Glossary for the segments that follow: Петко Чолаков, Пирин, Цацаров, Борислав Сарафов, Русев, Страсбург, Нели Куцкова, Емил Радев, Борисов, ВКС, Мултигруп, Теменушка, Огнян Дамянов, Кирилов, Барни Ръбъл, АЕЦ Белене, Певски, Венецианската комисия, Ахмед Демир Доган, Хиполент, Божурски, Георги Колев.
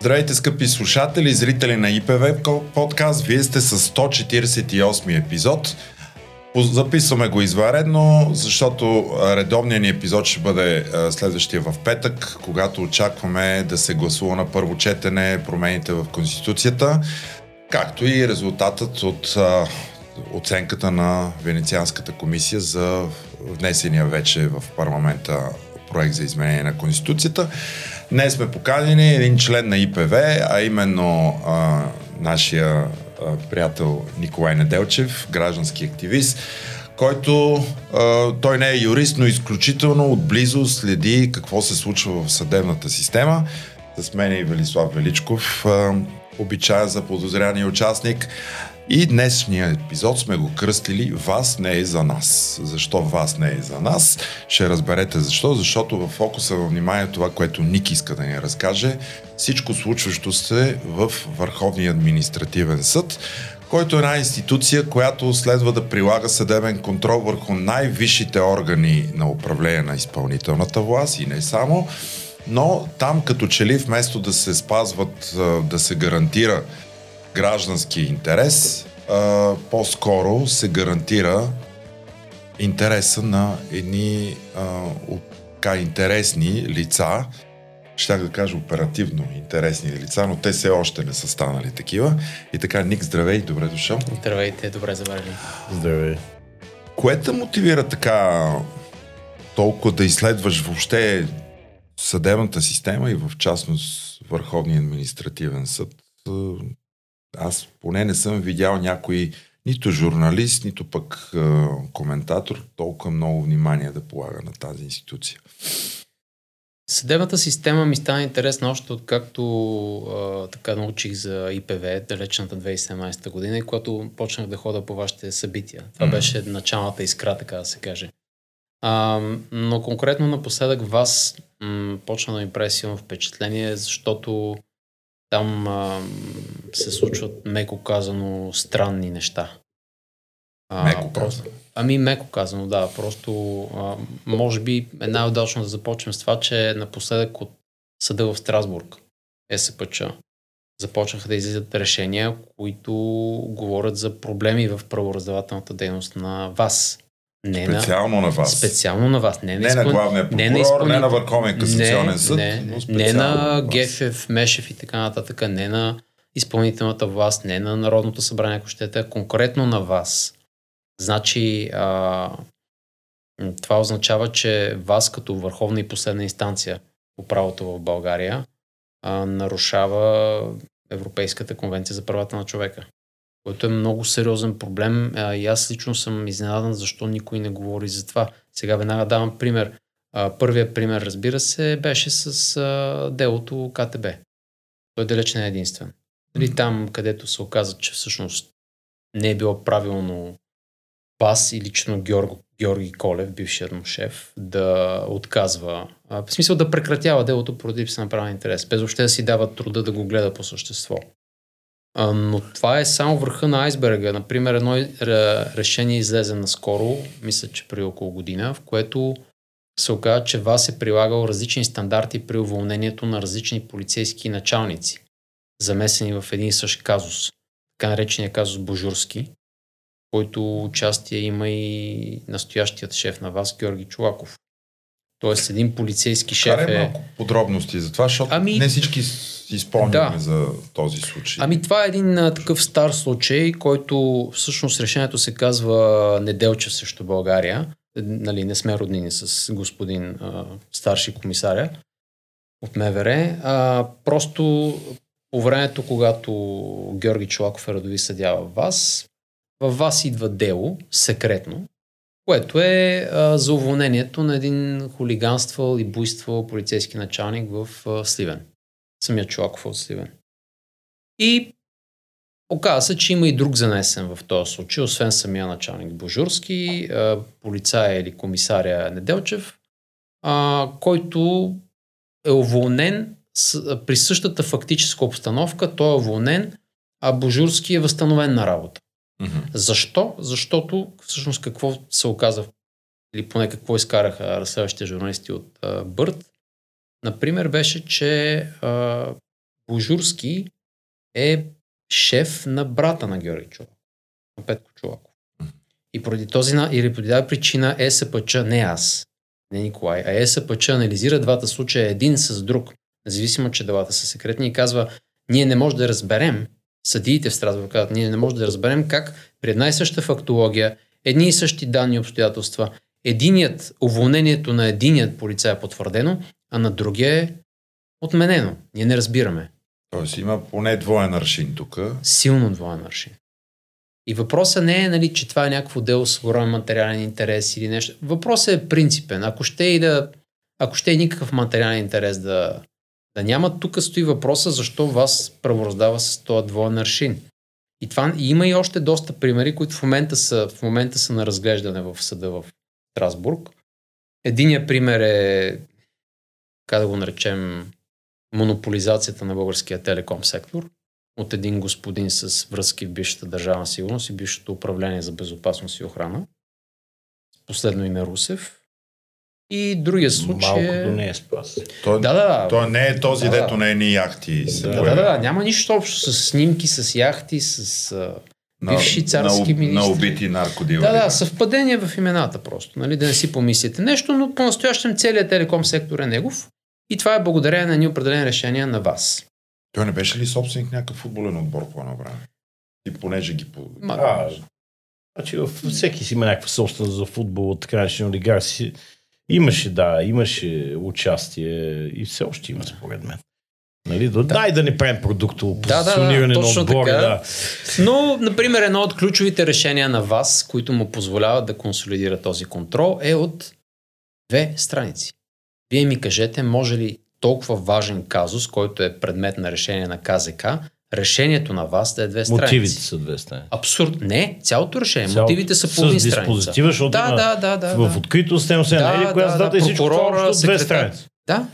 Здравейте, скъпи слушатели и зрители на ИПВ подкаст. Вие сте с 148-и епизод. Записваме го извънредно, защото редовният ни епизод ще бъде следващия в петък, когато очакваме да се гласува на първо четене промените в Конституцията, както и резултатът от оценката на Венецианската комисия за внесения вече в парламента проект за изменение на Конституцията. Днес сме поканени един член на ИПВ, а именно нашия приятел Николай Неделчев, граждански активист, който той не е юрист, но изключително отблизо следи какво се случва в съдебната система. С мен е и Велислав Величков, обичаен за подозряния участник. И днешния епизод сме го кръстили "Вас не е за нас". Защо "Вас не е за нас"? Ще разберете защо, защото в фокуса във внимание това, което Ник иска да ни разкаже, всичко случващо се в Върховния административен съд, който е една институция, която следва да прилага съдебен контрол върху най-висшите органи на управление на изпълнителната власт и не само, но там като че ли вместо да се спазват, да се гарантира граждански интерес, по-скоро се гарантира интереса на едни интересни лица, щях да кажа оперативно интересни лица, но те все още не са станали такива. И така, Ник, здравей, добре дошъл. Здравейте, добре заварили. Здравей. Което мотивира така толкова да изследваш въобще съдебната система и в частност Върховния административен съд? Аз поне не съм видял някой, нито журналист, нито пък коментатор, толкова много внимание да полага на тази институция. Съдебната система ми стана интересна още откакто така научих за ИПВ, далечната 2017 година, и когато почнах да ходя по вашите събития. Това беше началната искра, така да се каже. Но конкретно напоследък вас почна да ми прави силно впечатление, защото там се случват, меко казано, странни неща. Меко просто. Ами меко казано, да. Просто може би е най-удачно да започнем с това, че напоследък от съда в Страсбург, ЕСПЧ, започнаха да излизат решения, които говорят за проблеми в правораздавателната дейност на вас. Специално на вас. Не на главния прокурор, не на Върховния касационен съд. Не на Гешев, Мешев и така нататък, не на изпълнителната власт, не на Народното събрание, ако щете, конкретно на вас. Значи това означава, че вас като върховна и последна инстанция по правото в България нарушава Европейската конвенция за правата на човека, което е много сериозен проблем. И аз лично съм изненадан защо никой не говори за това. Сега веднага давам пример. Първият пример, разбира се, беше с делото КТБ. Той далеч не е единствен. Или там, където се оказа, че всъщност не е било правилно вас и лично Георги Колев, бившият му шеф, да отказва, в смисъл да прекратява делото поради липса на правен интерес, без въобще да си дава труда да го гледа по същество. Но това е само върха на айсберга. Например, едно решение излезе наскоро, мисля, че при около година, в което се оказа, че ВАС е прилагал различни стандарти при уволнението на различни полицейски началници, замесени в един и същ казус, така наречения казус Божурски, който участие има и настоящият шеф на ВАС, Георги Чуваков. Тоест един полицейски шеф малко подробности за това, защото не всички си спомняме за този случай. Това е един такъв стар случай, който всъщност решението се казва Неделчев срещу България. Нали, не сме роднини с господин старши комисаря от МВР. Просто по времето, когато Георги Чолаков е редови съдия във вас идва дело, секретно, което е за уволнението на един хулиганствал и буйствал полицейски началник в Сливен. Самия Чолаков от Сливен. И оказа се, че има и друг занесен в този случай, освен самия началник Божурски, полицая или комисаря Неделчев, който е уволнен при същата фактическа обстановка. Той е уволнен, а Божурски е възстановен на работа. Защо? Защото всъщност какво се оказа, или поне какво изкараха разследващите журналисти от Бърт, например, беше, че Божурски е шеф на брата на Георги Чуваков, на Петко Чолаков. И поради тази причина ЕСПЧ, не аз, не Николай, а ЕСПЧ анализира двата случая един с друг, независимо, че делата са секретни, и казва, ние не можем да разберем, съдиите в Страсбург казват, ние не можем да разберем как при една и съща фактология, едни и същи данни и обстоятелства, единият, уволнението на единият полицай е потвърдено, а на другия е отменено. Ние не разбираме. Тоест има поне двоен аршин тук. Силно двоен аршин. И въпросът не е, нали, че това е някакво дело с огромен материален интерес или нещо. Въпросът е принципен. Ако ще е никакъв материален интерес да няма, тук стои въпроса защо вас правораздава с този двоен аршин. И това има и още доста примери, които в момента са на разглеждане в съда в Страсбург. Единият пример е, как да го наречем, монополизацията на българския телеком сектор от един господин с връзки в бившата държавна сигурност и бившето управление за безопасност и охрана. Последно име Русев. И другия случай... Малкото не е спас. Той не е този, дето не е ни яхти. Няма нищо общо с снимки, с яхти, с бивши царски министри. На убити наркодилъри. Съвпадение в имената просто. Нали? Да не си помислите нещо, но по-настоящем целият телеком сектор е негов. И това е благодарение на ни определени решения на вас. Той не беше ли собственик някакъв футболен отбор по едно време? И понеже ги... Значи всеки си има някаква собственост за футбол, от така речени олигарси. Имаше участие и все още има, според мен. Нали? Дай да не правим продуктово позициониране на отбора. Да. Но, например, едно от ключовите решения на вас, които му позволяват да консолидира този контрол, е от 2 страници. Вие ми кажете, може ли толкова важен казус, който е предмет на решение на КЗК, решението на вас да е 2 страници. Мотивите са 2 страници. Абсурд. Не, цялото решение. Мотивите са половин страница. С диспозитива, защото в открито стем се наели, която дата и всичко това общо 2 страници. Да.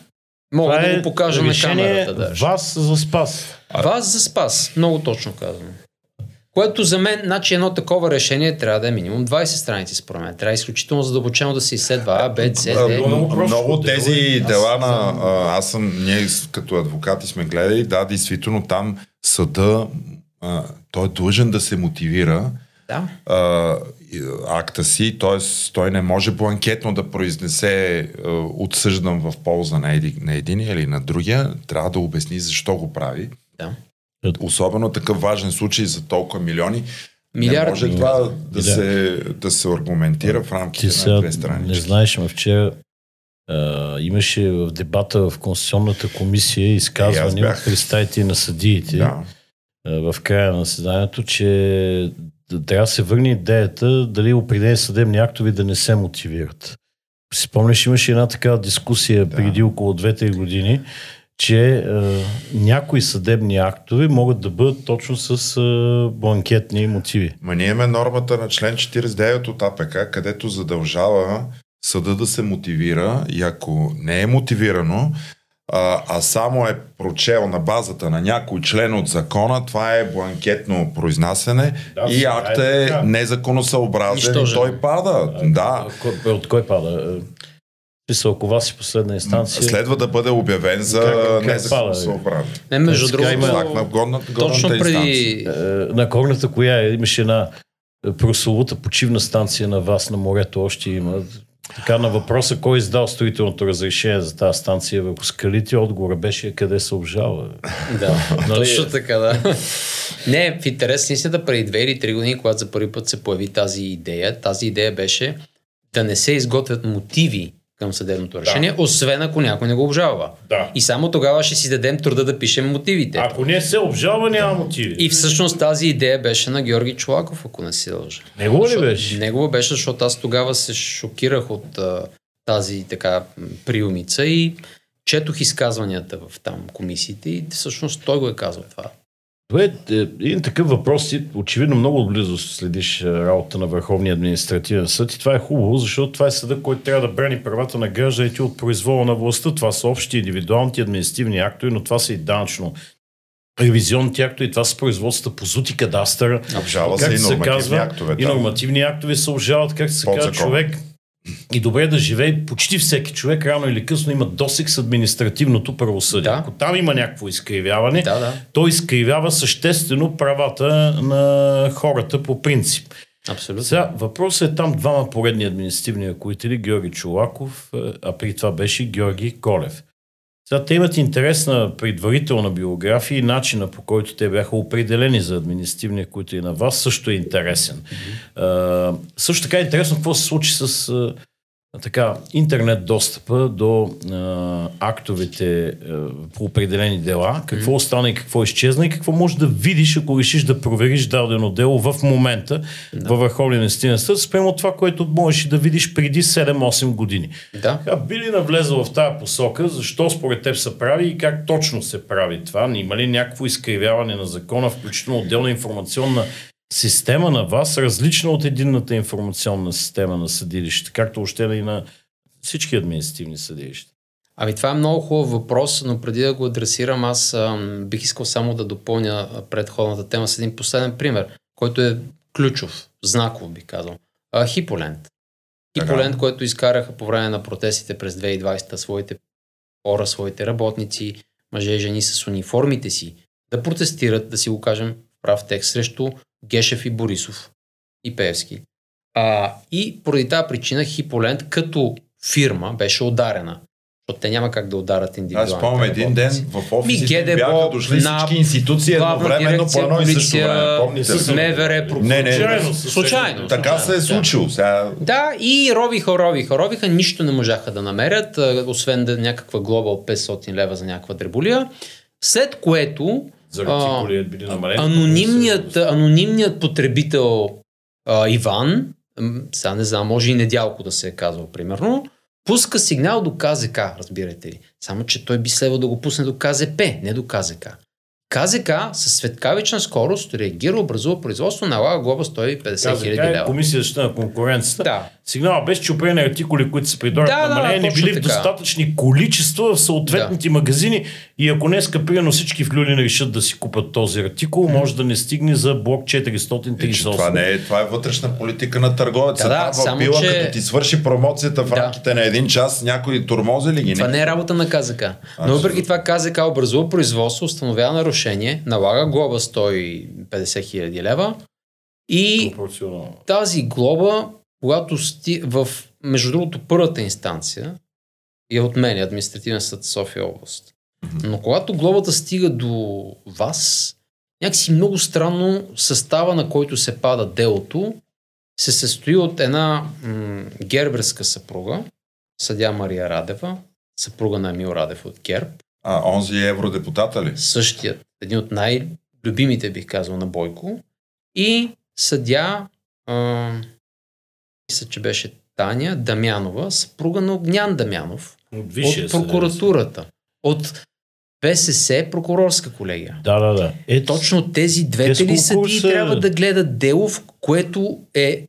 Мога да го покажа на камерата. Да. Вас за спас. Вас за спас. Много точно казвам. Което за мен, значи едно такова решение трябва да е минимум 20 страници според мен. Трябва изключително задълбочено да се изследва А, Б, С, Д. Много тези дела на... Ние като адвокати сме гледали, да, действително там съда, той е длъжен да се мотивира акта си, т.е. той не може бланкетно да произнесе отсъждан в полза на един или на другия, трябва да обясни защо го прави. Да. Особено такъв важен случай за толкова милиони. Милиард, не може това да се аргументира в рамките на 2 страници. Не знаеш, ме вчера имаше в дебата в Конституционната комисия изказване от представители на съдиите в края на заседанието, че трябва да се върне идеята дали определени съдебни актови да не се мотивират. Си помниш, имаше една такава дискусия преди около 2-3 години, че някои съдебни актове могат да бъдат точно с бланкетни мотиви. Ма ние имаме нормата на член 49 от АПК, където задължава съда да се мотивира, и ако не е мотивирано, а само е прочел на базата на някой член от закона, това е бланкетно произнасене и акт е незаконосъобразен и той пада. От кой пада? Ако вас си последна инстанция... Следва да бъде обявен за незаконосъобразен. Между другото, точно преди... На горната коя имаше една прословута почивна станция на вас на морето, още има. Така на въпроса, кой издал строителното разрешение за тази станция върху скалите, отговора беше къде се обжалва. Точно така, да. Не, в интерес не си да преди 2 или 3 години, когато за първи път се появи тази идея беше да не се изготвят мотиви към съдебното решение, освен ако някой не го обжалва. И само тогава ще си дадем труда да пишем мотивите. Ако не се обжалва, няма мотиви. И всъщност тази идея беше на Георги Чулаков, ако не си дължа. Негова ли беше? Негова беше, защото аз тогава се шокирах от тази така приумица и четох изказванията в там комисиите и всъщност той го е казал това. Един такъв въпрос, ти очевидно много отблизо следиш работа на Върховния административен съд и това е хубаво, защото това е съдът, който трябва да брани правата на гражданите от произвола на властта. Това са общи индивидуалните административни актове, но това са и данъчно ревизионните актове, това са производствата по ЗУТ и кадастър. Обжалва се и нормативни актове. И нормативни актове се обжалват, както се казва човек. и добре да живее, почти всеки човек рано или късно има досег с административното правосъдие. Да. Ако там има някакво изкривяване, то изкривява съществено правата на хората по принцип. Абсолютно. Сега въпросът е там двама поредни административни ръководители, Георги Чулаков, а при това беше Георги Колев. Сега те имат интересна предварителна биография и начина, по който те бяха определени за административни, които и на вас, също е интересен. Също така е интересно какво се случи с така, интернет достъпа до актовете по определени дела, какво остана и какво изчезна и какво можеш да видиш, ако решиш да провериш дадено дело в момента във Върховния административен съд, спрямо това, което можеш да видиш преди 7-8 години. Да. Би ли навлезъл в тази посока, защо според теб се прави и как точно се прави това? Има ли някакво изкривяване на закона, включително отделна информационна система на вас, различна от единната информационна система на съдилище, както още и на всички административни съдилища? Ами това е много хубав въпрос, но преди да го адресирам, аз бих искал само да допълня предходната тема с един последен пример, който е ключов, знаков би казал. Хиполент. Хиполент, който изкараха по време на протестите през 2020 своите хора, своите работници, мъже и жени с униформите си, да протестират, да си го кажем прав текст, срещу Гешев и Борисов и Певски. И поради тази причина Хиполент като фирма беше ударена. Защото те няма как да ударят индивидуално. Аз спомням един ден в офисите бяха дошли всички институции едновременно по едно и също време. Помните? МВР, прокурор. Случайно. Така се е случило. Сега... Да, и ровиха. Нищо не можаха да намерят, освен да някаква глоба от 500 лева за някаква дреболия. След което анонимният потребител Иван, сега не знам, може и Недялко да се е казвал примерно, пуска сигнал до КЗК, разбирате ли. Само, че той би следвал да го пусне до КЗП, не до КЗК. КЗК със светкавична скорост реагира, образува производство, налага глоба 150 000 лева. Е комисията на конкуренцията. Да. Сигнала беше, че определени артикули, които се придорят намалени, били в достатъчни количества в съответните магазини и ако днеска приедно всички в Люлин решат да си купат този артикул, може да не стигне за блок 438. Това е вътрешна политика на търговеца. Като ти свърши промоцията в рамките на един час, някой тормози ли ги? Това не е работа на КЗК. Но въпреки това КЗК образува производство, установява нарушение, налага глоба 150 000 лева и тази глоба, когато между другото първата инстанция я отменя Административен съд София област. Но когато глобата стига до вас, някакси много странно състава, на който се пада делото, се състои от една герберска съпруга, съдия Мария Радева, съпруга на Емил Радев от Герб. Онзи евродепутата ли? Същият. Един от най-любимите, бих казал, на Бойко. И съдия, мисля, че беше Таня Дамянова, съпруга на Огнян Дамянов. От прокуратурата. От ВСС, прокурорска колегия. Да. Точно тези двете ли съдии трябва да гледат дело, в което е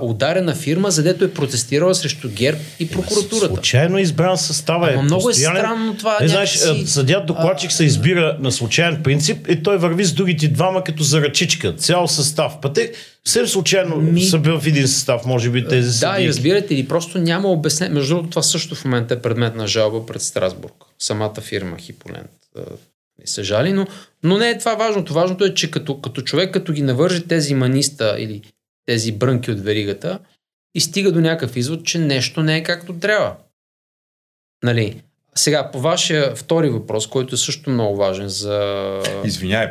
ударена фирма, задето е протестирала срещу ГЕРБ и прокуратурата. Случайно избран състава е много постоянен. Много е странно това. Знаеш, съдият докладчик се избира на случайен принцип и той върви с другите двама като за ръчичка. Цял състав. Пъте съвсем случайно са бил в един състав, може би тези съдии. Да, и разбирате ли, просто няма обяснение. Между другото, това също в момента е предмет на жалба пред Страсбург. Самата фирма Хиполент се жали, но не е това важното. Важното е, че като човек, като ги навържи тези маниста или тези брънки от веригата и стига до някакъв извод, че нещо не е както трябва. Нали? Сега, по вашия втори въпрос, който е също много важен за... Извинявай,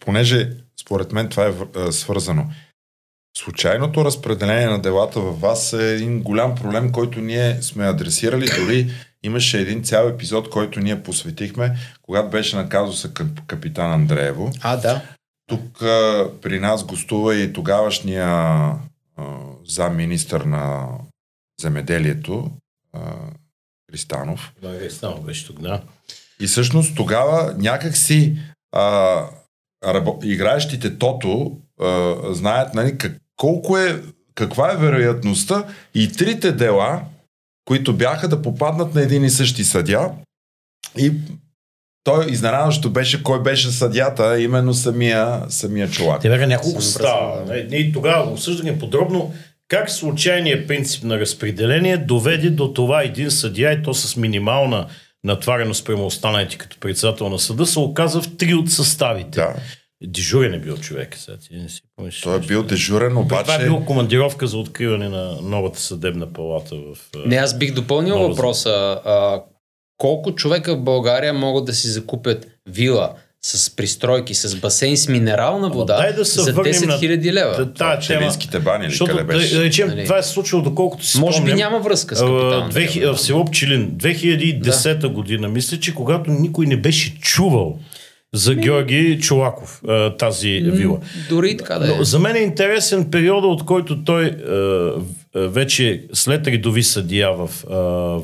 понеже според мен това е свързано. Случайното разпределение на делата във вас е един голям проблем, който ние сме адресирали. Дори имаше един цял епизод, който ние посветихме, когато беше на казуса Капитан Андреево. Тук при нас гостува и тогавашния замминистър на земеделието Христанов. Да, Христанов беше тук, да. И всъщност тогава някакси играещите тото знаят каква е вероятността и трите дела, които бяха да попаднат на един и същи съдия и той изненадващо беше кой беше съдията, именно самия Чолаков. Те бяха няколко състава. Ние тогава обсъждахме подробно Как случайният принцип на разпределение доведе до това един съдия, и то с минимална натвареност прямо останалите като председател на съда, се оказа в три от съставите. Да. Дежурен е бил човек. Той е бил дежурен, обаче... Това е бил командировка за откриване на новата съдебна палата. Не, аз бих допълнил въпроса. Колко човека в България могат да си закупят вила с пристройки, с басейн, с минерална вода да за 10 000 лева? Това е челинските бани или Калебеш? Да речем, нали? Това е случило, доколкото си спомням. Може би няма връзка с Капитан Андреево. В село Пчелин, 2010 да. Година, мисля, че когато никой не беше чувал за Георги Чуваков тази вила. Дори така да е. Но за мен е интересен периода, от който той вече след редови съдия в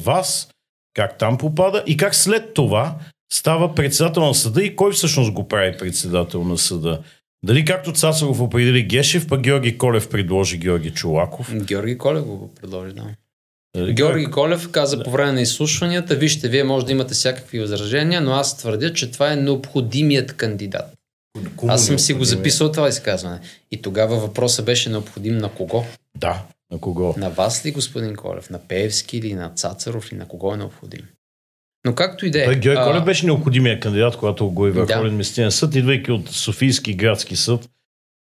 ВАС, как там попада и как след това става председател на съда и кой всъщност го прави председател на съда. Дали както Цацаров определи Гешев, пък Георги Колев предложи Георги Чулаков. Георги Колев го предложи, да. Георги Колев каза по време на изслушванията, вижте, вие може да имате всякакви възражения, но аз твърдя, че това е необходимият кандидат. Кому аз съм си го записал това изказване. И тогава въпросът беше необходим на кого? Да, на кого? На вас ли, господин Колев? На Певски или на Цацаров ли? На кого е необходим? Но както и да е. Георги Колев беше необходимият кандидат, когато го е Върховен административен съд, идвайки от Софийски градски съд.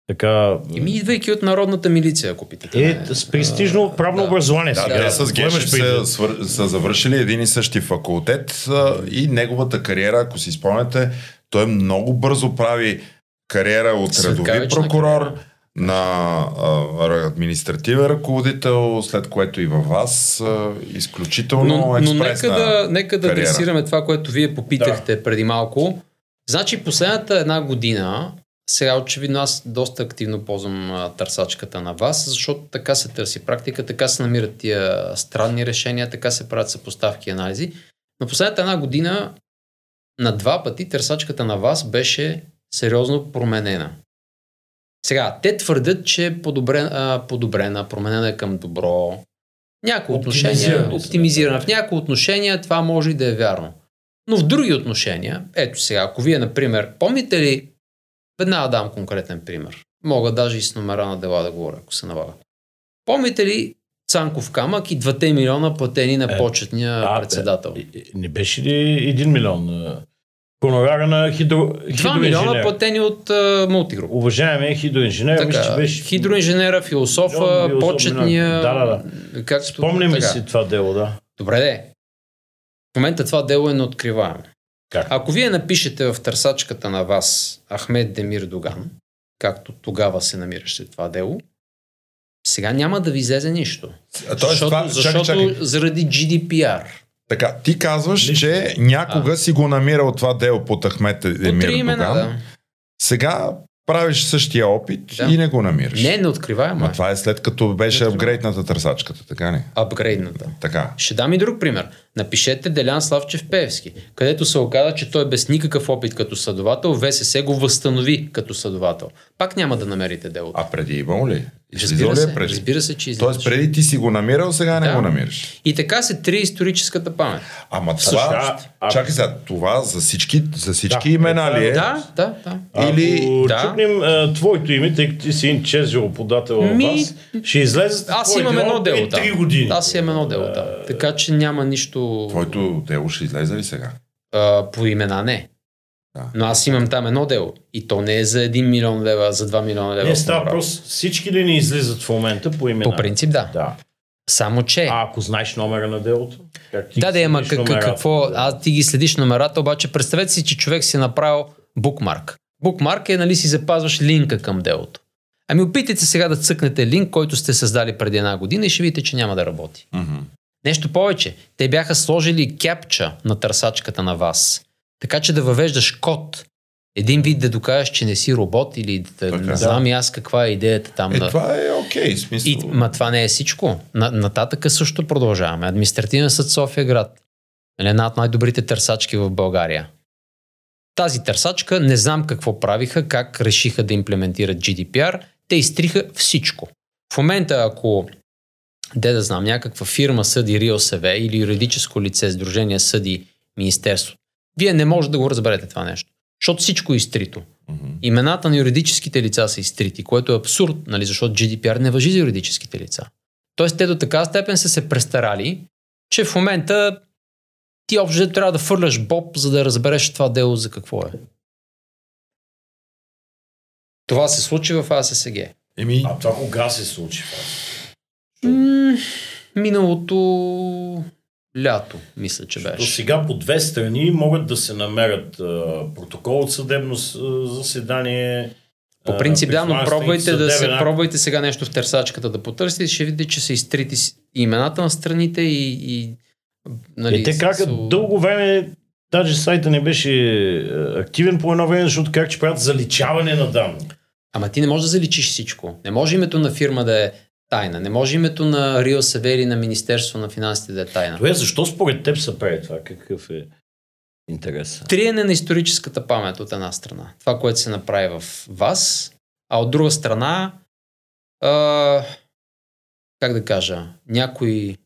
Така... Идвайки от Народната милиция, ако питате. С престижно правно образование. Да, сега. С Гешев са завършили един и същи факултет и неговата кариера, ако си спомняте, той много бързо прави кариера от редови прокурор на административен ръководител, след което и във вас изключително експресна кариера. Но нека да адресираме това, което вие попитахте преди малко. Значи последната една година. Сега очевидно аз доста активно ползвам търсачката на вас, защото така се търси практика, така се намират тия странни решения, така се правят съпоставки и анализи. Но последната една година на два пъти търсачката на вас беше сериозно променена. Сега, те твърдят, че е подобрена, променена е към добро. Някои отношения, оптимизирана. В някои отношения това може и да е вярно. Но в други отношения, ето сега, ако вие, например, помните ли, веднага дам конкретен пример. Мога даже и с номера на дела да говоря, ако се налага. Помните ли Цанков камък и 2 милиона платени на почетния председател? Не беше ли 1 милион? Хонорара на хидроинженер. 2 милиона платени от Мултигруп. Уважаемия хидроинженер. Така, мисля, беше... Хидроинженера, философа, почетния... Да. Спомняме си това дело, да. Добре де. В момента това дело е неоткриваемо. Как? Ако вие напишете в търсачката на вас Ахмед Демир Доган, както тогава се намираше това дело, сега няма да ви излезе нищо. Защото заради GDPR. Така, ти казваш, че някога си го намирал това дело под Ахмед Демир Доган. Да. Сега правиш същия опит и не го намираш. Не откриваемо. Това е след като беше апгрейдната търсачката, така ли? Апгрейдната. Така. Ще дам и друг пример. Напишете Делян Славчев Певски, където се оказа, че той без никакъв опит като следовател, ВСС го възстанови като следовател. Пак няма да намерите делото. А преди имал ли? Разбира се, че излиза. Тоест преди ти си го намирал, сега не го намираш. И така се три историческата памет. Ама това... Чакай сега, това за всички имена ли е? Да. Или... Чукнем твоето име, тъй като ти си един чезел подател на вас, ще излезе твое дело и 3 години. Аз имам едно дело, да. Така че няма нищо... Твоето дело ще излезе ли сега? По имена не. Но аз имам там едно дело. И то не е за 1 милион лева, за 2 милиона лева. Не става просто. Всички ли не излизат в момента по имена? По принцип да. Само че... А ако знаеш номера на делото? Ама какво? А ти ги следиш номерата, обаче представете си, че човек си е направил букмарк. Букмарк е, нали си запазваш линка към делото. Ами опитайте се сега да цъкнете линк, който сте създали преди една година и ще видите, че няма да работи. Mm-hmm. Нещо повече, те бяха сложили кепча на търсачката на вас. Така че да въвеждаш код. Един вид да докажеш, че не си робот или да не знам и аз каква е идеята там. Това е окей, смисъл. Ма това не е всичко. Нататъка също продължаваме. Административен съд София град. Една от най-добрите търсачки в България. Тази търсачка, не знам какво правиха, как решиха да имплементират GDPR, те изтриха всичко. В момента, ако някаква фирма съди РИОСВ или юридическо лице, сдружение съди Министерството, вие не можете да го разберете това нещо, защото всичко е изтрито. Имената на юридическите лица са изтрити, което е абсурд, нали, защото GDPR не важи за юридическите лица. Тоест те до така степен са се престарали, че в момента ти общо трябва да фърляш боб, за да разбереш това дело за какво е. Това се случи в АССГ. А това кога се случи в АССГ? Миналото лято, мисля, че беше. До сега по две страни могат да се намерят протокол от съдебно заседание. По принцип, пробвайте сега нещо в търсачката да потърсите, ще видите, че са изтрити имената на страните и нали, те как дълго време даже сайта не беше активен по едно време, защото как че правят заличаване на данни. Ама ти не можеш да заличиш всичко. Не може името на фирма да е тайна. Не може името на РИОСВ или на Министерство на финансите да е тайна. Тоест, защо според теб се прави това? Какъв е интересът? Триене на историческата памет от една страна. Това, което се направи в вас. А от друга страна, как да кажа, някои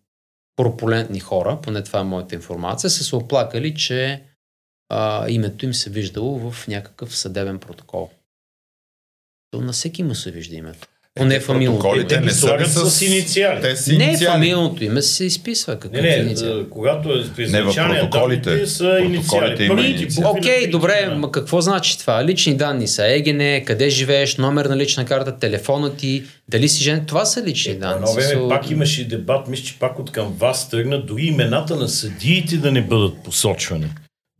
корпулентни хора, поне това е моята информация, са се оплакали, че името им се виждало в някакъв съдебен протокол. То на всеки му се вижда името. Поне фамилното име. Те не слагат с инициали. Не, фамилното име се изписва. Какво е инициали? Когато е изначалния данните са инициали. Окей, добре, ма какво значи това? Лични данни са ЕГН, къде живееш, номер на лична карта, телефона ти, дали си женен, това са лични данни. Но пак имаше дебат, мисля, че пак от към вас тръгна, дори имената на съдиите да не бъдат посочвани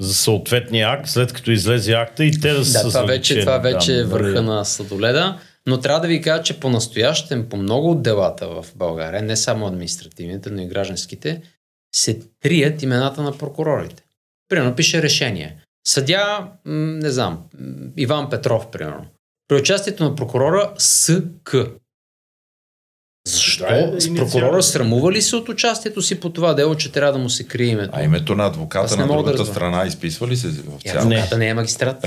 за съответния акт, след като излезе акта и те да са заличени. Това вече е върха на сладоледа. Но трябва да ви кажа, че по-настоящем, по много от делата в България, не само административните, но и гражданските, се трият имената на прокурорите. Примерно пише решение. Съдия, не знам, Иван Петров, примерно. При участието на прокурора СК. Защо? С прокурора срамува ли се от участието си по това дело, че трябва да му се крие името? А името на адвоката на другата страна изписва ли се в цяло? Адвоката не е магистрат.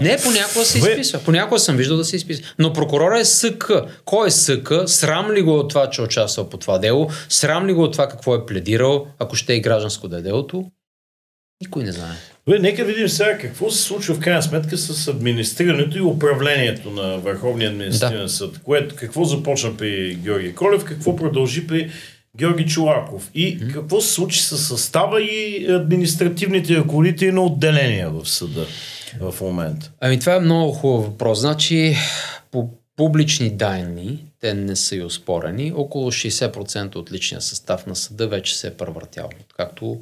Не, понякога се изписва. Понякога съм виждал да се изписва. Но прокурора е СК. Кой е СК? Срам ли го от това, че е участвал по това дело? Срам ли го от това, какво е пледирал, ако ще е гражданско да е делото? Никой не знае. Нека видим сега какво се случва в крайна сметка с администрирането и управлението на Върховния административен съд. Какво започна при Георги Колев, какво продължи при Георги Чулаков и какво се случи с състава и административните ръководители на отделения в съда в момента? Ами това е много хубав въпрос. Значи по публични данни, те не са и оспорени, около 60% от личния състав на съда вече се е превъртял. Както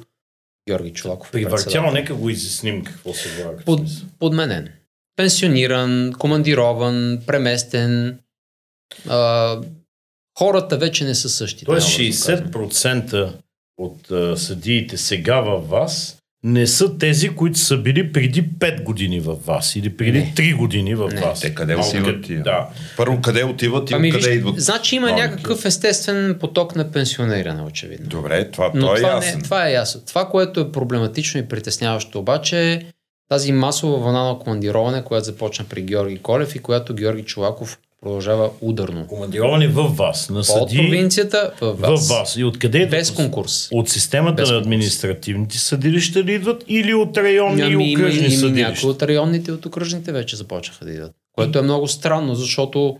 Георги Чулаков. Привъртял, нека го изясним какво се влага. Подменен. Пенсиониран, командирован, преместен. Хората вече не са същите. Тоест 60% от съдиите сега във вас не са тези, които са били преди 5 години във вас или преди 3 години във вас. Те къде отиват? Първо, къде отиват и къде идват? Значи има някакъв естествен поток на пенсиониране, очевидно. Добре, това е ясно. Това е ясно. Това, което е проблематично и притесняващо обаче е тази масова вълна на командироване, която започна при Георги Колев и която Георги Чулаков продължава ударно. Командировани във вас, на съди. От провинцията във вас. И откъде? Без конкурс. От системата на административните съдилища ли идват или от районни и окръжни съдилища? Някои от районните и от окръжните вече започнаха да идват. Което е много странно, защото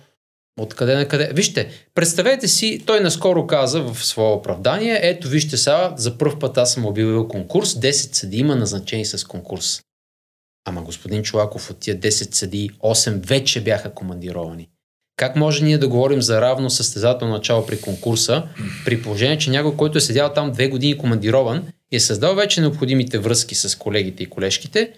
откъде на къде. Вижте, представете си, той наскоро каза в своя оправдание, ето вижте сега, за пръв път аз съм обявил конкурс, 10 съди има назначени с конкурс. Ама господин Чулаков, от тия 10 съди, 8 вече бяха командировани. Как може ние да говорим за равно състезателно начало при конкурса, при положение, че някой, който е седял там 2 години командирован и е създал вече необходимите връзки с колегите и колежките,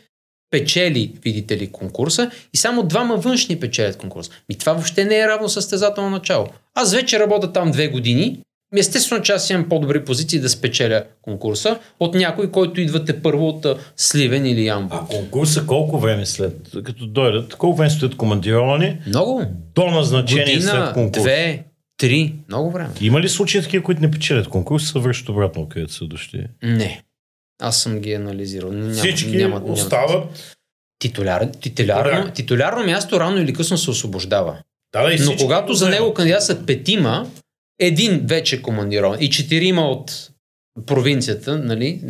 печели, видите ли, конкурса и само 2 външни печелят конкурс. И това въобще не е равно състезателно начало. Аз вече работя там 2 години, естествено, че аз имам по-добри позиции да спечеля конкурса от някой, който идвате първо от Сливен или Ямбол. А конкурса колко време след, като дойдат, колко време стоят командировани? Много. До назначение след конкурс. 2, 3, много време. Има ли случаи такива, които не печелят конкурс, са връщат обратно, където са дошли? Не. Аз съм ги анализирал. Всички остават. Титулярно място рано или късно се освобождава. Но когато за него кандидатстват 5, 1 вече командирован и 4 от провинцията, нали,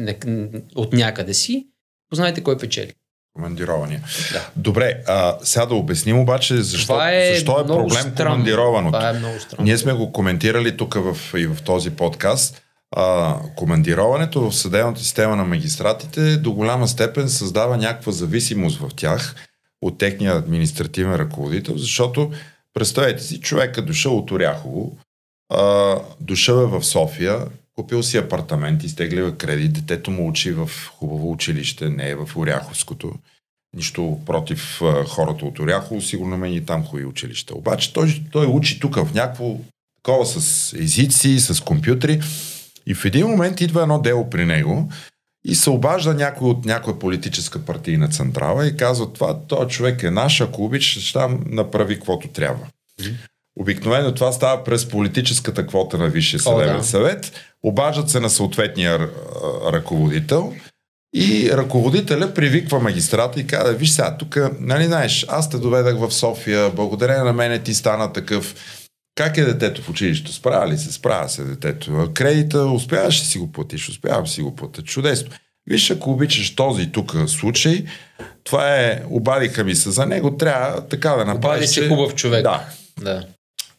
от някъде си, познайте кой печели. командирования. Да. Добре, сега да обясним обаче защо е проблем командированото. Това е много странно. Ние сме го коментирали тук и в този подкаст. Командироването в съдебната система на магистратите до голяма степен създава някаква зависимост в тях от техния административен ръководител, защото представете си, човека дошъл от Оряхово, дошъл е в София, купил си апартамент, изтеглива кредит, детето му учи в хубаво училище, не е в Оряховското. Нищо против хората от Оряхово, сигурно мен и там хубави училища. Обаче той учи тук в някакво такова с езици, с компютри и в един момент идва едно дело при него и се обажда някой от някоя политическа партийна централа и казва това, този човек е наш, ако обичаш там направи каквото трябва. Обикновено това става през политическата квота на Висшия съдебен съвет. Обаждат се на съответния ръководител и ръководителя привиква магистрата и казва, виж сега, тук, нали знаеш, аз те доведах в София, благодарение на мене ти стана такъв. Как е детето в училището? Справя ли се? Справя се детето. Кредита, успяваш ли си го платиш? Успявам си го платя. Чудесно. Виж, ако обичаш този тук случай, това е, обадиха ми се за него, трябва така да направиш. Обади се хубав човек. Да.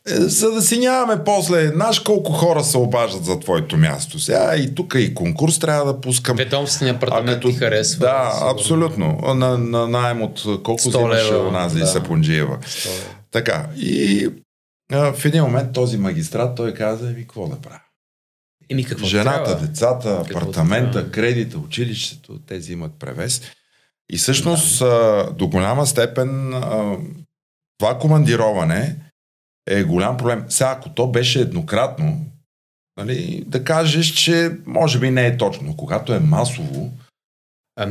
За да си нямаме после, знаеш колко хора се обаждат за твоето място. Сега и тук и конкурс трябва да пускам. Ведомствения апартамент ти харесва. Да, сигурно. Абсолютно. На наем от колко взимаше онази и Сапунджиева. Така. И в един момент този магистрат, той каза, какво да правя? Какво жената, трябва? Децата, апартамента, трябва? Кредита, училището, тези имат превес. И всъщност до голяма степен това командироване е голям проблем. Сега, ако то беше еднократно, нали, да кажеш, че може би не е точно. Когато е масово,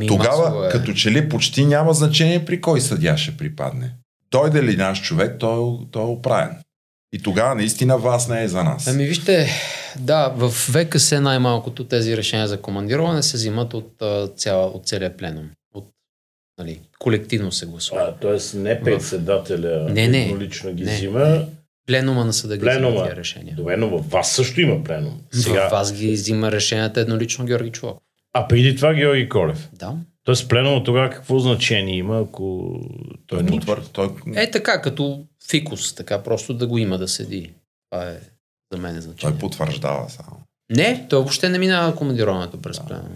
тогава масово е. Като че ли почти няма значение при кой съдия ще припадне. Дойде ли наш човек, той е оправен. И тогава наистина вас не е за нас. Вижте, да, в ВКС най-малкото тези решения за командироване се взимат от целия пленум. Нали, колективно се гласува. Тоест не председателя лично ги взима. Пленума на съда ги взима тия решения. Добре, но във вас също има пленум. Сега... Във вас ги взима решенията еднолично Георги Чуваков. А преди това Георги Колев. Да. Тоест пленума тогава какво значение има, ако той не отвърт? Така, като фикус, така просто да го има да седи. Това е за мен значение. Той потвърждава само. Не, той въобще не минава командироването през пленума.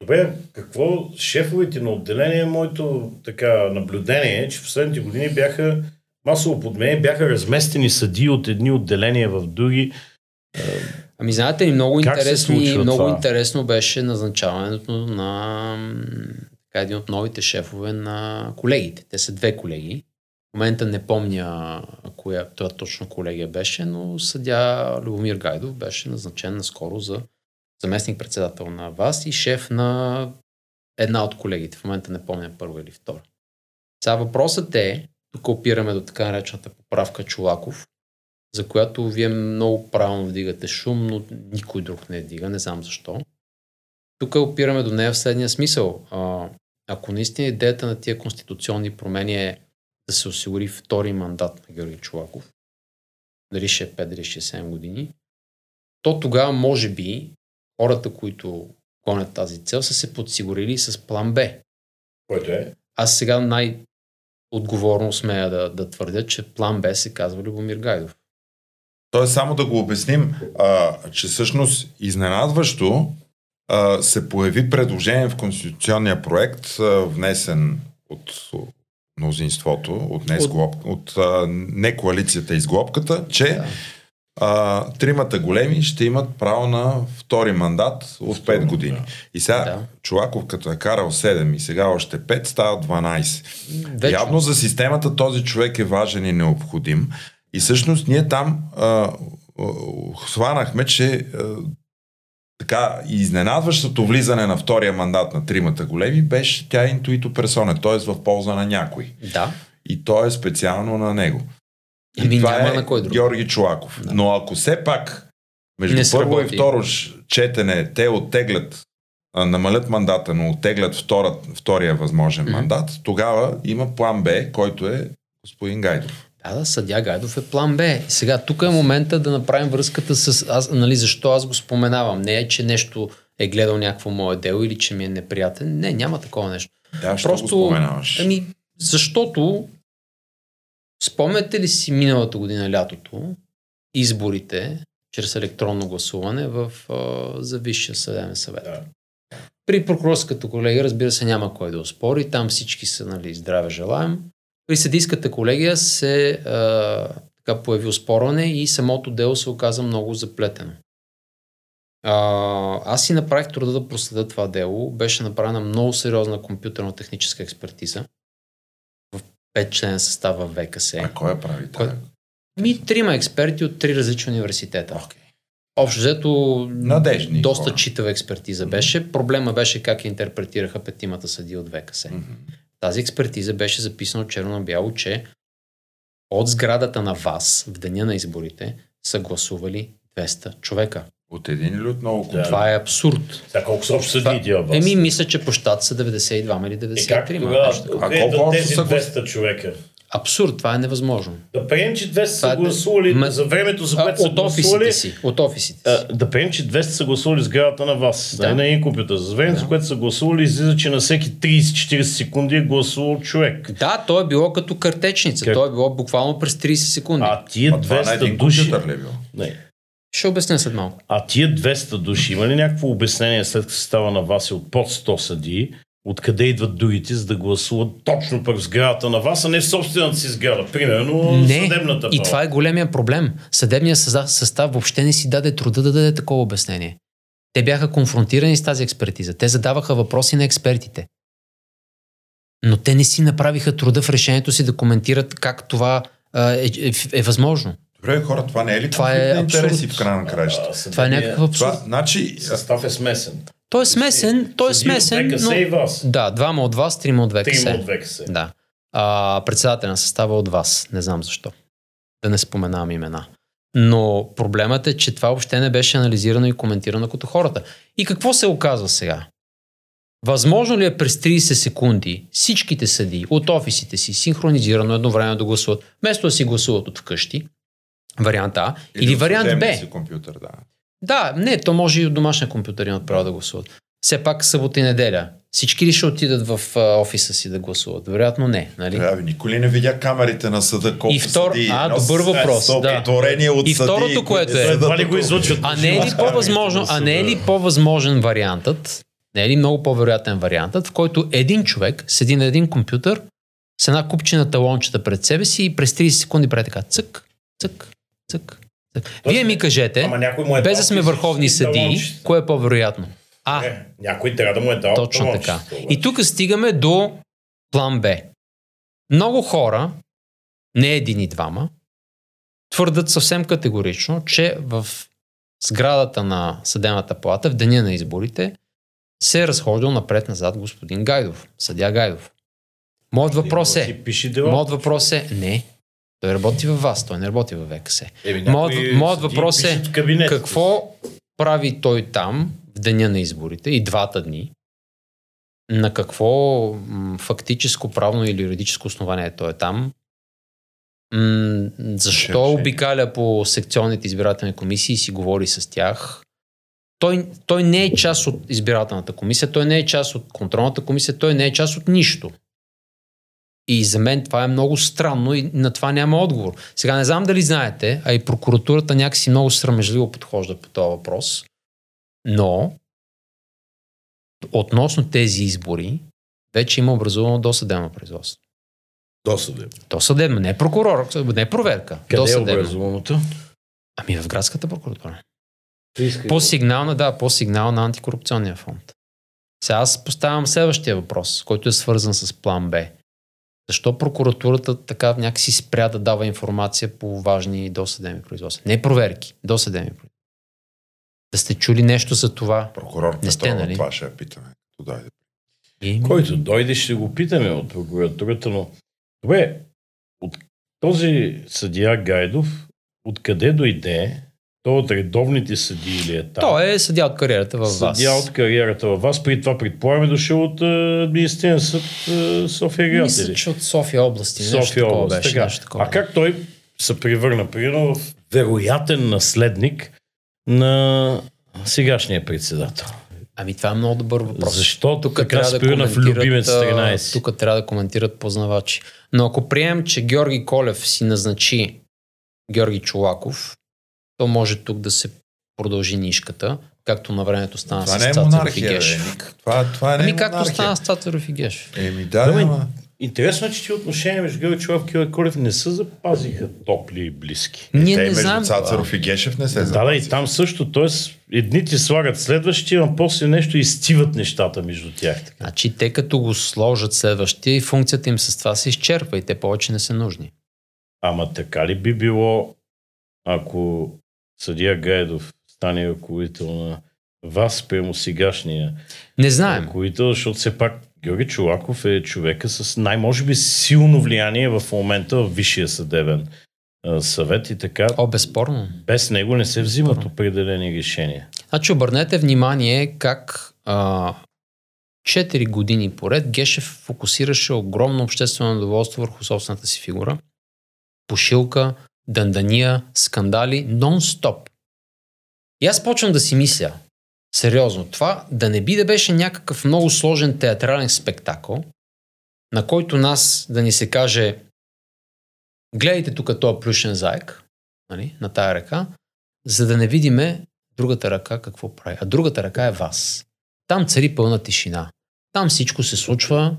Добре, какво шефовете на отделение, моето така наблюдение е, че в последните години бяха масово подмени, бяха разместени съдии от едни отделения в други. Знаете ли, много интересно беше назначаването на един от новите шефове на колегите. Те са две колеги. В момента не помня коя точно колегия беше, но съдия Любомир Гайдов беше назначен наскоро за заместник-председател на вас и шеф на една от колегите. В момента не помня първа или втора. Сега въпросът е, тук опираме до така наречената поправка Чолаков, за която вие много правилно вдигате шум, но никой друг не вдига, не знам защо. Тук опираме до нея в следния смисъл. Ако наистина идеята на тия конституционни промени е да се осигури втори мандат на Георги Чолаков, дали ще е 5, дали ще е 7 години, то тогава може би хората, които гонят тази цел, са се подсигурили с план Б. Който е? Аз сега най-отговорно смея да твърдя, че план Б се казва Любомир Гайдов. Тоест, само да го обясним, че всъщност изненадващо се появи предложение в конституционния проект, внесен от мнозинството, от не коалицията и сглобката, че тримата големи ще имат право на втори мандат от 5 години. Да. И сега Чолаков, като е карал 7 и сега още 5, става 12. Вечно. Явно за системата този човек е важен и необходим. И всъщност ние там хванахме, че така изненадващото влизане на втория мандат на тримата големи беше тя интуито персона, т.е. в полза на някой. Да. И то е специално на него. И това е на кой друг. Георги Чолаков. Да. Но ако все пак между първо и второ четене те оттеглят, намалят мандата, но оттеглят втория възможен мандат, тогава има план Б, който е господин Гайдов. Съдия Гайдов е план Б. Сега тук е момента да направим връзката с защо аз го споменавам. Не е, че нещо е гледал някакво мое дело или че ми е неприятен. Не, няма такова нещо. Да, просто го споменаваш. Ами, защото спомняте ли си миналата година лятото изборите чрез електронно гласуване за Висшия съдебен съвет? Да. При прокурорската колегия, разбира се, няма кой да оспори. Там всички са, нали, здраве желаем. При съдийската колегия се така появи оспорване и самото дело се оказа много заплетено. Аз си направих труда да проследя това дело. Беше направена много сериозна компютърно-техническа експертиза в 5-член състава ВКС. А кой прави това? Трима експерти от 3 различни университета. Okay. Общо взето, надежни доста хора. Читава експертиза беше. Проблема беше как я интерпретираха петимата съдии от ВКС. Тази експертиза беше записана черно-бяло, че от сградата на ВАС в деня на изборите са гласували 200 човека. От един или от много? Да. Това е абсурд. За колко са общо съдии във ВАС? Мисля, че по щат са 92 или 93. А колко тези 200 човека? Абсурд, това е невъзможно. Да прием, че 200 са гласували за времето, за което са гласували... От офисите си. Да прием, че 200 са гласували сградата на ВАС, да. На един компютър. За времето, за което са гласували, излиза, че на всеки 30-40 секунди е гласувал човек. Да, то е било като картечница. То е било буквално през 30 секунди. А тия 200 души... Не. Ще обясня след малко. А тия 200 души, има ли някакво обяснение, след като се става на ВАС от под 100 съдии? Откъде идват другите, за да гласуват точно пък в сградата на ВАС, а не в собствената си сграда, примерно съдебната права. И това е големия проблем. Съдебният състав въобще не си даде труда да даде такова обяснение. Те бяха конфронтирани с тази експертиза. Те задаваха въпроси на експертите. Но те не си направиха труда в решението си да коментират как това е възможно. Добре, хора, това не е ли конфликт на интереси в края на краищата? Това е някакъв абсурд. Състав е смесен. Той е смесен, но... И вас. Да, двама от вас, трима от ВКС. Да. Председателя на състава от вас. Не знам защо. Да не споменавам имена. Но проблемът е, че това въобще не беше анализирано и коментирано като хората. И какво се оказва сега? Възможно ли е през 30 секунди всичките съдии от офисите си синхронизирано едновременно да гласуват, вместо да си гласуват от вкъщи, вариант А, или вариант Б? Да, не, то може и от домашния компютър имат право да гласуват. Все пак събота и неделя. Всички ли ще отидат в офиса си да гласуват? Вероятно не, нали? Никой ли не видя камерите на съда, колко съдии? Добър въпрос, да. И второто, което е... А не е ли по-възможен вариантът, не е ли много по-вероятен вариантът, в който един човек седи на един компютър с една купчина талончета пред себе си и през 30 секунди прави така цък, цък, цък. Вие ми кажете, без да сме върховни съдии, кое е по-вероятно? Някой трябва да му е дал. Точно така. И тук стигаме до план Б. Много хора, не един и двама, твърдат съвсем категорично, че в сградата на съдебната палата в деня на изборите се е разходил напред-назад господин Гайдов, съдия Гайдов. Моят въпрос е, не. Той работи във вас, той не работи във ВКС. Моят въпрос е, какво прави той там в деня на изборите и двата дни? На какво фактическо, правно или юридическо основание той е там? Защо обикаля по секционните избирателни комисии и си говори с тях? Той не е част от избирателната комисия, той не е част от контролната комисия, той не е част от нищо. И за мен това е много странно и на това няма отговор. Сега не знам дали знаете, а и прокуратурата някакси много срамежливо подхожда по този въпрос, но относно тези избори вече има образувано досъдебно производство. Досъдебно, не прокурор, не проверка. Къде е образуваното? В градската прокуратура. По сигнал на антикорупционния фонд. Сега аз поставям следващия въпрос, който е свързан с план Б. Защо прокуратурата така някакси спря да дава информация по важни досъдебни производства? Не проверки, досъдебни производства. Да сте чули нещо за това? Прокурор Петрова, това ще я питаме. Който дойде, ще го питаме от прокуратурата, но добре, от този съдия Гайдов, откъде дойде? Той от редовните съдии ли е там? Той е съдия от кариерата във вас. Съдия от кариерата във вас. При това предполагаме дошъл от Административен съд София град. Мисля, че от София област. А как той се превърна примерно в вероятен наследник на сегашния председател? Ами това е много добър въпрос. Защото така спирна в Любимец 13. Тук трябва да коментират познавачи. Но ако приемем, че Георги Колев си назначи Георги Чолаков, то може тук да се продължи нишката, както на времето стана това с Цацаров и Гешев. Това не е монархия. Както стана с Цацаров и Гешев. Интересно е, че ти отношения между Георги Чуваков и Колев не се запазиха топли и близки. Ние те не между Цацаров и Гешев не се запазиха. Да, и там също. Т.е. едните слагат следващия, а после нещо изциват нещата между тях. Така. Значи те като го сложат следващия и функцията им с това се изчерпва и те повече не са нужни. Ама така ли би било, ако съдия Гайдов стане ръководител на вас прямо сегашния? Не знаем. Ръководител, защото все пак Георги Чолаков е човека с най-може би силно влияние в момента в Висшия съдебен съвет и така. Безспорно. Без него не се взимат определени решения. Значи обърнете внимание как 4 години поред Гешев фокусираше огромно обществено недоволство върху собствената си фигура. Пошилка, дандания, скандали, нон-стоп. И аз почвам да си мисля, сериозно, това да не би да беше някакъв много сложен театрален спектакъл, на който нас да ни се каже: гледайте тук този плюшен заек, нали, на тая ръка, за да не видиме другата ръка какво прави. А другата ръка е вас. Там цари пълна тишина. Там всичко се случва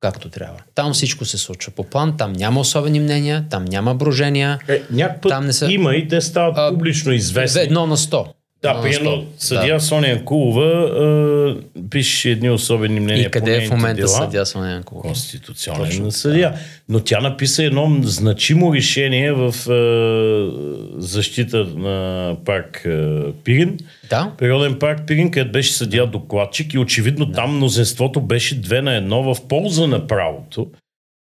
както трябва. Там всичко се случва по план, там няма особени мнения, там няма брожения. Някакъв път не са... има и те стават публично известни. 1 на 100. Да, примерно съдия Соня Янкулова пише едни особени мнения. И къде е в момента съдия Соня Янкулова? Конституционен съдия. Да. Но тя написа едно значимо решение в защита на парк Пирин. Да. Природен парк Пирин, където беше съдия докладчик и очевидно там мнозинството беше 2 на 1 в полза на правото.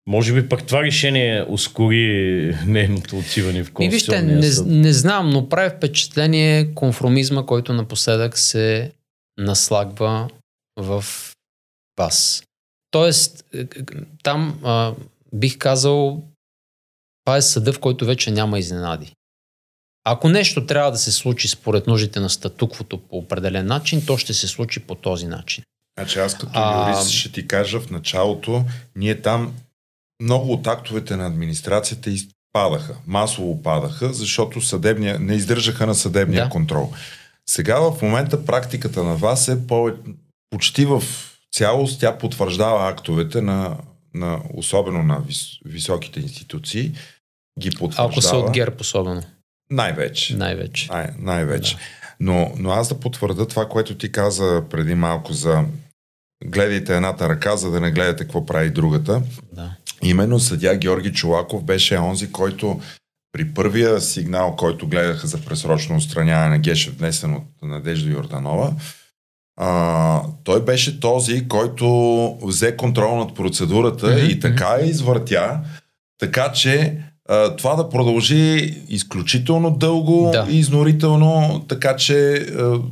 Може би пък това решение ускори нейното отиване в Конституционния съд. Не знам, но прави впечатление конформизма, който напоследък се наслагва в вас. Тоест, там бих казал, това е съда, в който вече няма изненади. Ако нещо трябва да се случи според нуждите на статуквото по определен начин, то ще се случи по този начин. Значи аз като юрист ще ти кажа в началото, ние там много от актовете на администрацията изпадаха, масово падаха, защото не издържаха на съдебния контрол. Сега в момента практиката на вас е почти в цялост, тя потвърждава актовете на особено на високите институции, ги потвърждава. Ако са от ГЕРБ особено. Най-вече. Да. Но аз да потвърда това, което ти каза преди малко за гледайте едната ръка, за да не гледате какво прави другата. Да. Именно съдия Георги Чолаков беше онзи, който при първия сигнал, който гледаха за пресрочно отстраняване на Гешев, внесен от Надежда Йорданова, той беше този, който взе контрол над процедурата и така извъртя, така че това да продължи изключително дълго и изнорително, така че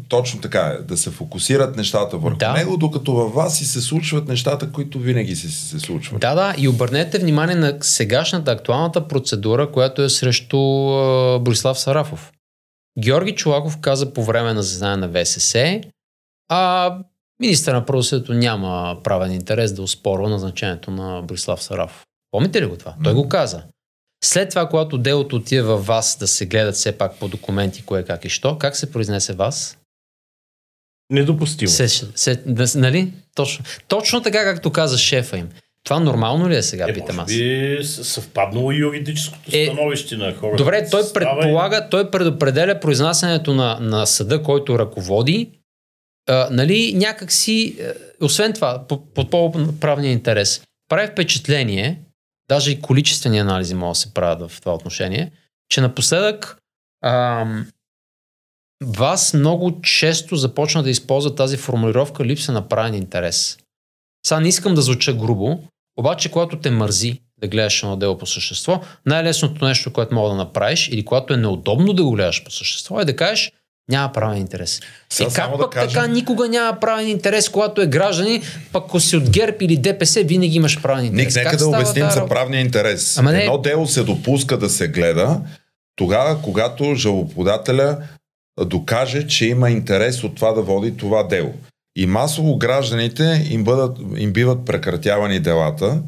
точно така е, да се фокусират нещата върху него, докато във вас и се случват нещата, които винаги се случват. Да, и обърнете внимание на сегашната, актуалната процедура, която е срещу Борислав Сарафов. Георги Чолаков каза по време на заседание на ВСС, министър на правосъдието няма правен интерес да оспорва назначението на Борислав Сарафов. Помните ли го това? Той го каза. След това, когато делото отиде във вас да се гледат все пак по документи, кое, как и що, как се произнесе вас? Недопустимо. Нали? Точно така, както каза шефа им. Това нормално ли е сега, питам аз? Може би съвпаднало и юридическото становище на хората. Добре, той предполага, той предопределя произнасянето на съда, който ръководи. Нали, някакси, освен това, по повод на правния интерес, прави впечатление, даже и количествени анализи могат да се правят в това отношение, че напоследък вас много често започна да използва тази формулировка липса на правен интерес. Сега не искам да звуча грубо, обаче когато те мързи да гледаш едно дело по същество, най-лесното нещо, което мога да направиш или когато е неудобно да го гледаш по същество, е да кажеш: няма правен интерес. И как пък така никога няма правен интерес, когато е граждани, пък ако си от ГЕРБ или ДПС, винаги имаш правен интерес. Нека да обясним за правния интерес. Едно дело се допуска да се гледа тогава, когато жалбоподателя докаже, че има интерес от това да води това дело. И масово гражданите им биват прекратявани делата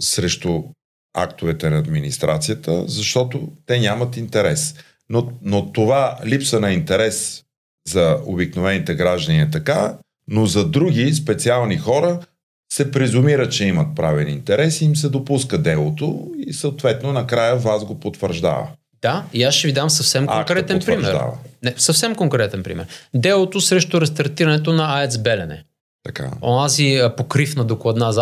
срещу актовете на администрацията, защото те нямат интерес. Но това липса на интерес за обикновените граждани е така, но за други специални хора се презумира, че имат правен интерес и им се допуска делото и съответно накрая вас го потвърждава. Да, и аз ще ви дам съвсем конкретен пример. Съвсем конкретен пример. Делото срещу рестартирането на АЕЦ Белене. Така. Онази покривна докладна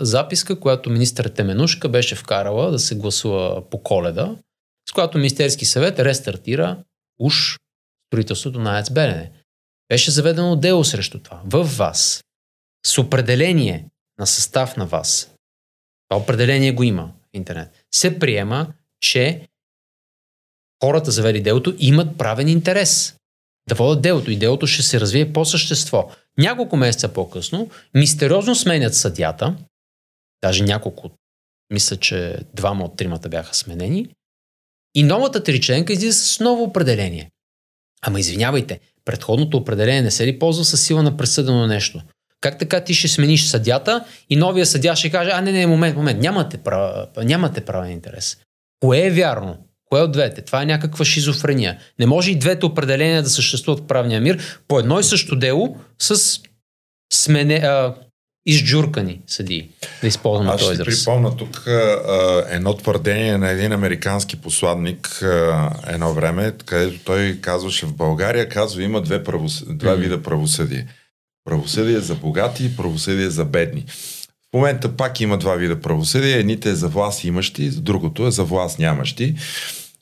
записка, която министър Теменушка беше вкарала да се гласува по Коледа, с която Министерски съвет рестартира уж строителството на АЕЦ Белене. Беше заведено дело срещу това. Във ВАС. С определение на състав на ВАС. Това определение го има в интернет. Се приема, че хората, завели делото, имат правен интерес да водят делото и делото ще се развие по същество. Няколко месеца по-късно мистериозно сменят съдията, даже няколко, мисля, че двама от тримата бяха сменени, и новата тричленка излиза с ново определение. Ама извинявайте, предходното определение не се ли ползва със сила на присъдено нещо? Как така ти ще смениш съдията и новия съдия ще каже, момент, нямате правен интерес. Кое е вярно? Кое от двете? Това е някаква шизофрения. Не може и двете определения да съществуват в правния мир по едно и също дело с изджуркани съдии. Да използваме този израз. Аз ще припомня тук едно твърдение на един американски посланник едно време, където той казваше в България, има два вида правосъдие. Правосъдие за богати и правосъдие за бедни. В момента пак има два вида правосъдие. Едните е за власт имащи, другото е за власт нямащи,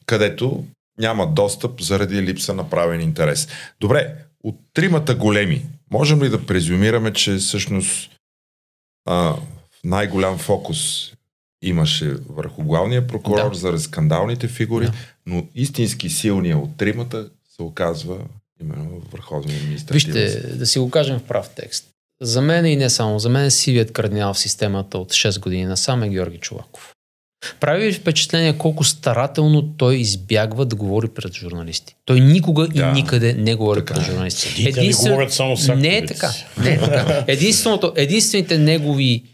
където няма достъп заради липса на правен интерес. Добре, от тримата големи, можем ли да презюмираме, че всъщност най-голям фокус имаше върху главния прокурор, да, заради скандалните фигури, да, но истински силният от тримата се оказва именно Върховния административен съд? Вижте, да си го кажем в прав текст. За мен и не само, за мен сивият кардинал в системата от 6 години насам е Георги Чуваков. Прави впечатление колко старателно той избягва да говори пред журналисти. Той никога и никъде не говори пред журналисти. Не е така. Единствените негови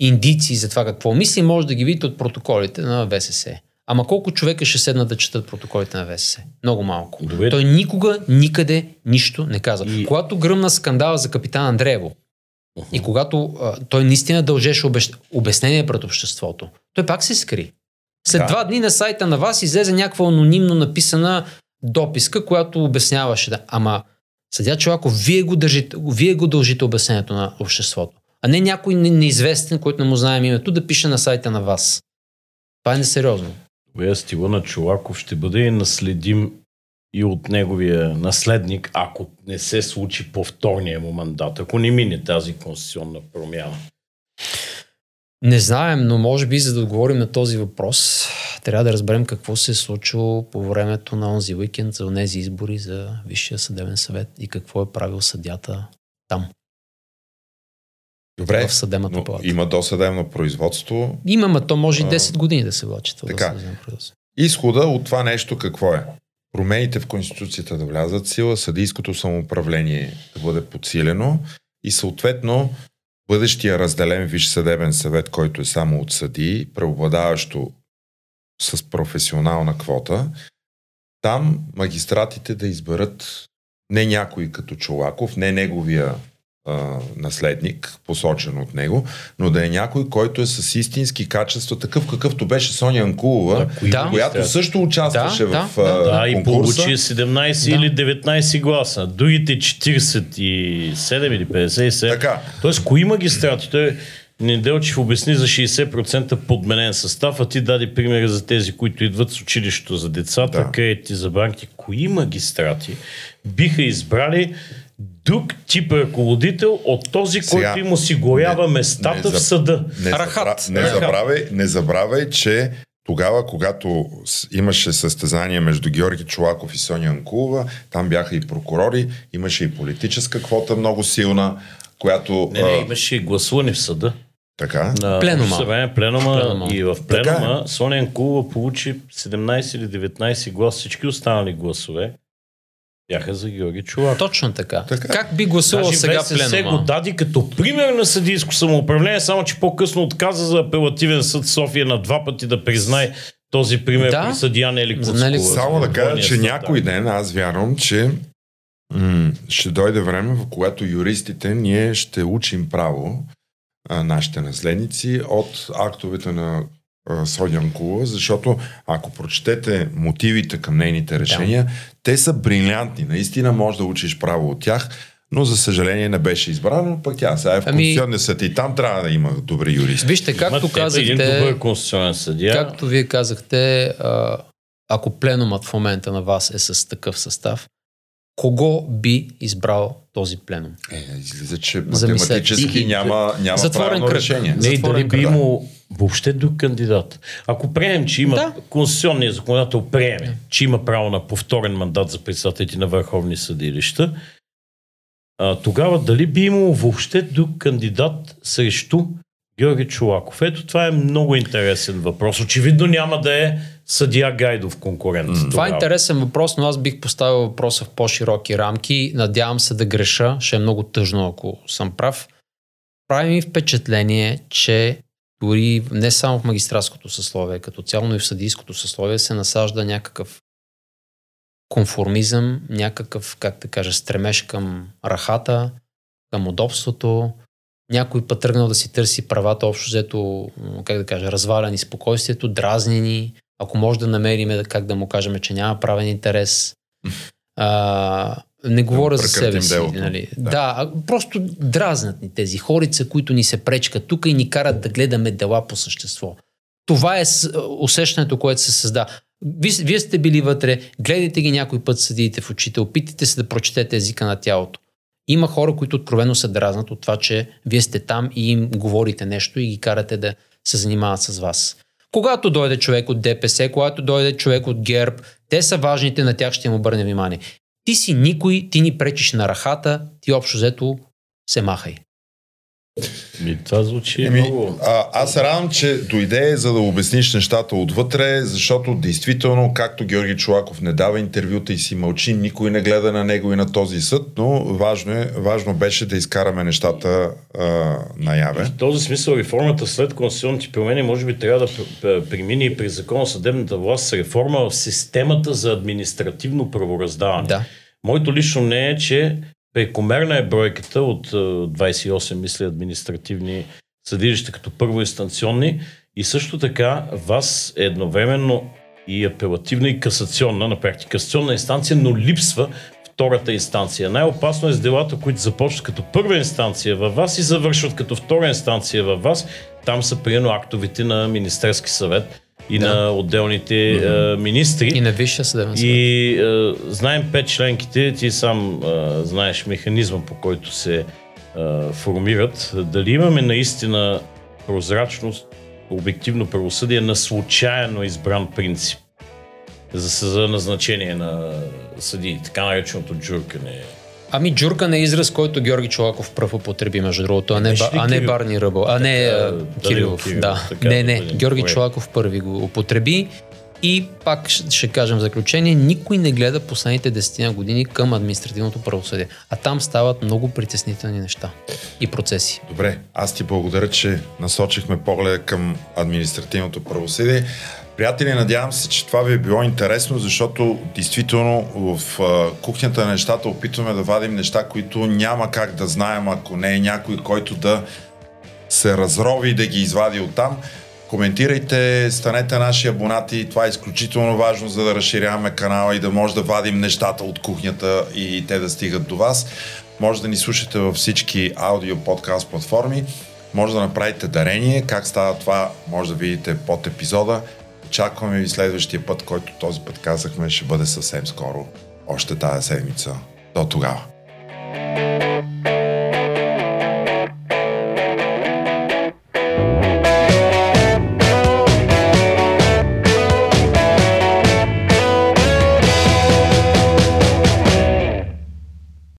индиции за това какво мисли, може да ги видите от протоколите на ВСС. Ама колко човека ще седнат да четат протоколите на ВСС? Много малко. Добре. Той никога, никъде нищо не казва. Когато гръмна скандала за капитан Андреево, и когато той наистина дължеше обяснение пред обществото, той пак се скри. След два дни на сайта на вас излезе някаква анонимно написана дописка, която обясняваше. Ама съдия Чолаков, вие го дължите обяснението на обществото, а не някой неизвестен, който не му знаем името, да пише на сайта на вас. Това е несериозно. Стила на Чолаков ще бъде и наследим и от неговия наследник, ако не се случи повторния му мандат, ако не мине тази конституционна промяна. Не знаем, но може би за да отговорим на този въпрос, трябва да разберем какво се е случило по времето на онзи уикенд за онези избори за Висшия съдебен съвет и какво е правил съдията там. Добре, но има досъдебно производство. Има, то може и 10 години да се влачи това досъдебно производство. Изхода от това нещо какво е? Промените в Конституцията да влязат в сила, съдийското самоуправление да бъде подсилено и съответно бъдещия разделен Висш съдебен съвет, който е само от съдии, преобладаващо с професионална квота, там магистратите да изберат не някой като Чолаков, не неговия наследник, посочен от него, но да е някой, който е с истински качества, такъв какъвто беше Соня Янкулова, която също участваше в конкурса. Да, и получи 17 или 19 гласа. Другите 47 или 57. Така. Тоест, кои магистрати? Той Неделчев обясни за 60% подменен състав, а ти даде примери за тези, които идват с училището за децата, кредити за банки. Кои магистрати биха избрали друг тип ръководител от този, който им осигурява местата в съда? Не забравяй, че тогава, когато имаше състезание между Георги Чолаков и Соня Янкулова, там бяха и прокурори, имаше и политическа квота много силна, която... Не, имаше и гласуване в съда. Така. Пленума. И в пленума Соня Янкулова получи 17 или 19 гласа, всички останали гласове. Бяха за Георги Чуваков. Точно така. Как би гласувал сега пленума? Даже ВСС го даде като пример на съдийско самоуправление, само че по-късно отказа за апелативен съд София на два пъти да признае този пример при съдия Нели Куцкова. Само да кажа, че някой ден аз вярвам, че ще дойде време, в което юристите ние ще учим право нашите наследници от актовете на Соня Янкулова, защото ако прочетете мотивите към нейните решения, те са брилянтни. Наистина можеш да учиш право от тях, но за съжаление не беше избрано, пък тя сега е в Конституционния съд и там трябва да има добри юристи. Вижте, както казахте, един добър конституционен съдия. Както вие казахте, ако пленумът в момента на вас е с такъв състав, кого би избрал този пленум? Излиза, че математически няма правилно решение. Не, дали би имало въобще друг кандидат. Ако приемем, че има конституционния законодател, приеме, че има право на повторен мандат за председателите на върховни съдилища, тогава дали би имало въобще друг кандидат срещу Георги Чулаков? Ето, това е много интересен въпрос. Очевидно няма да е съдия Гайдов конкурент. Това е интересен въпрос, но аз бих поставил въпроса в по-широки рамки. Надявам се да греша, ще е много тъжно, ако съм прав. Прави ми впечатление, че дори не само в магистратското съсловие, като цяло, но и в съдийското съсловие се насажда някакъв конформизъм, някакъв, как да кажа, стремеж към рахата, към удобството. Някой път тръгнал да си търси правата, общо взето, как да кажа, разваляни спокойствието, дразнени. Ако може да намерим, как да му кажем, че няма правен интерес. Не говоря за себе си. Нали? Да, просто дразнат ни тези хорица, които ни се пречкат тук и ни карат да гледаме дела по същество. Това е усещането, което се създава. Вие сте били вътре, гледайте ги някой път, съдиите в очите, опитайте се да прочетете езика на тялото. Има хора, които откровено се дразнат от това, че вие сте там и им говорите нещо и ги карате да се занимават с вас. Когато дойде човек от ДПС, когато дойде човек от ГЕРБ, те са важните, на тях ще им обърне внимание. Ти си никой, ти ни пречиш на рахата, ти общо взето се махай. Това звучи много... Аз се радвам, че дойде за да обясниш нещата отвътре, защото действително, както Георги Чулаков не дава интервюта и си мълчи, никой не гледа на него и на този съд, но важно беше да изкараме нещата наяве. В този смисъл реформата след конституционните промени може би трябва да премине и при закона съдебната власт реформа в системата за административно правораздаване. Да. Моето лично не е, че прекомерна е бройката от 28, мисля, административни съдилища като първоинстанционни и също така вас е едновременно и апелативна и касационна, на практика касационна инстанция, но липсва втората инстанция. Най-опасно е с делата, които започват като първа инстанция във вас и завършват като втора инстанция във вас. Там са приено актовите на Министерски съвет и на отделните министри. И на Висшия съдебен съвет. И знаем пет членките, ти сам знаеш механизма, по който се формират. Дали имаме наистина прозрачност, обективно правосъдие на случайно избран принцип за назначение на съдии, така нареченото джуркане? Ами джуркане е израз, който Георги Чулаков пръв употреби, между другото, а не Барни Ръбъл, а не Кирилов. Да. Не, Георги Чулаков първи го употреби и пак ще кажем в заключение, никой не гледа последните 10 години към административното правосъдие, а там стават много притеснителни неща и процеси. Добре, аз ти благодаря, че насочихме погледа към административното правосъдие. Приятели, надявам се, че това ви е било интересно, защото действително в кухнята на нещата опитваме да вадим неща, които няма как да знаем, ако не е някой, който да се разрови и да ги извади оттам. Коментирайте, станете наши абонати, това е изключително важно, за да разширяваме канала и да може да вадим нещата от кухнята и те да стигат до вас. Може да ни слушате във всички аудио подкаст платформи, може да направите дарение, как става това може да видите под епизода. Очакваме ви следващия път, който този път казахме, ще бъде съвсем скоро, още тази седмица. До тогава!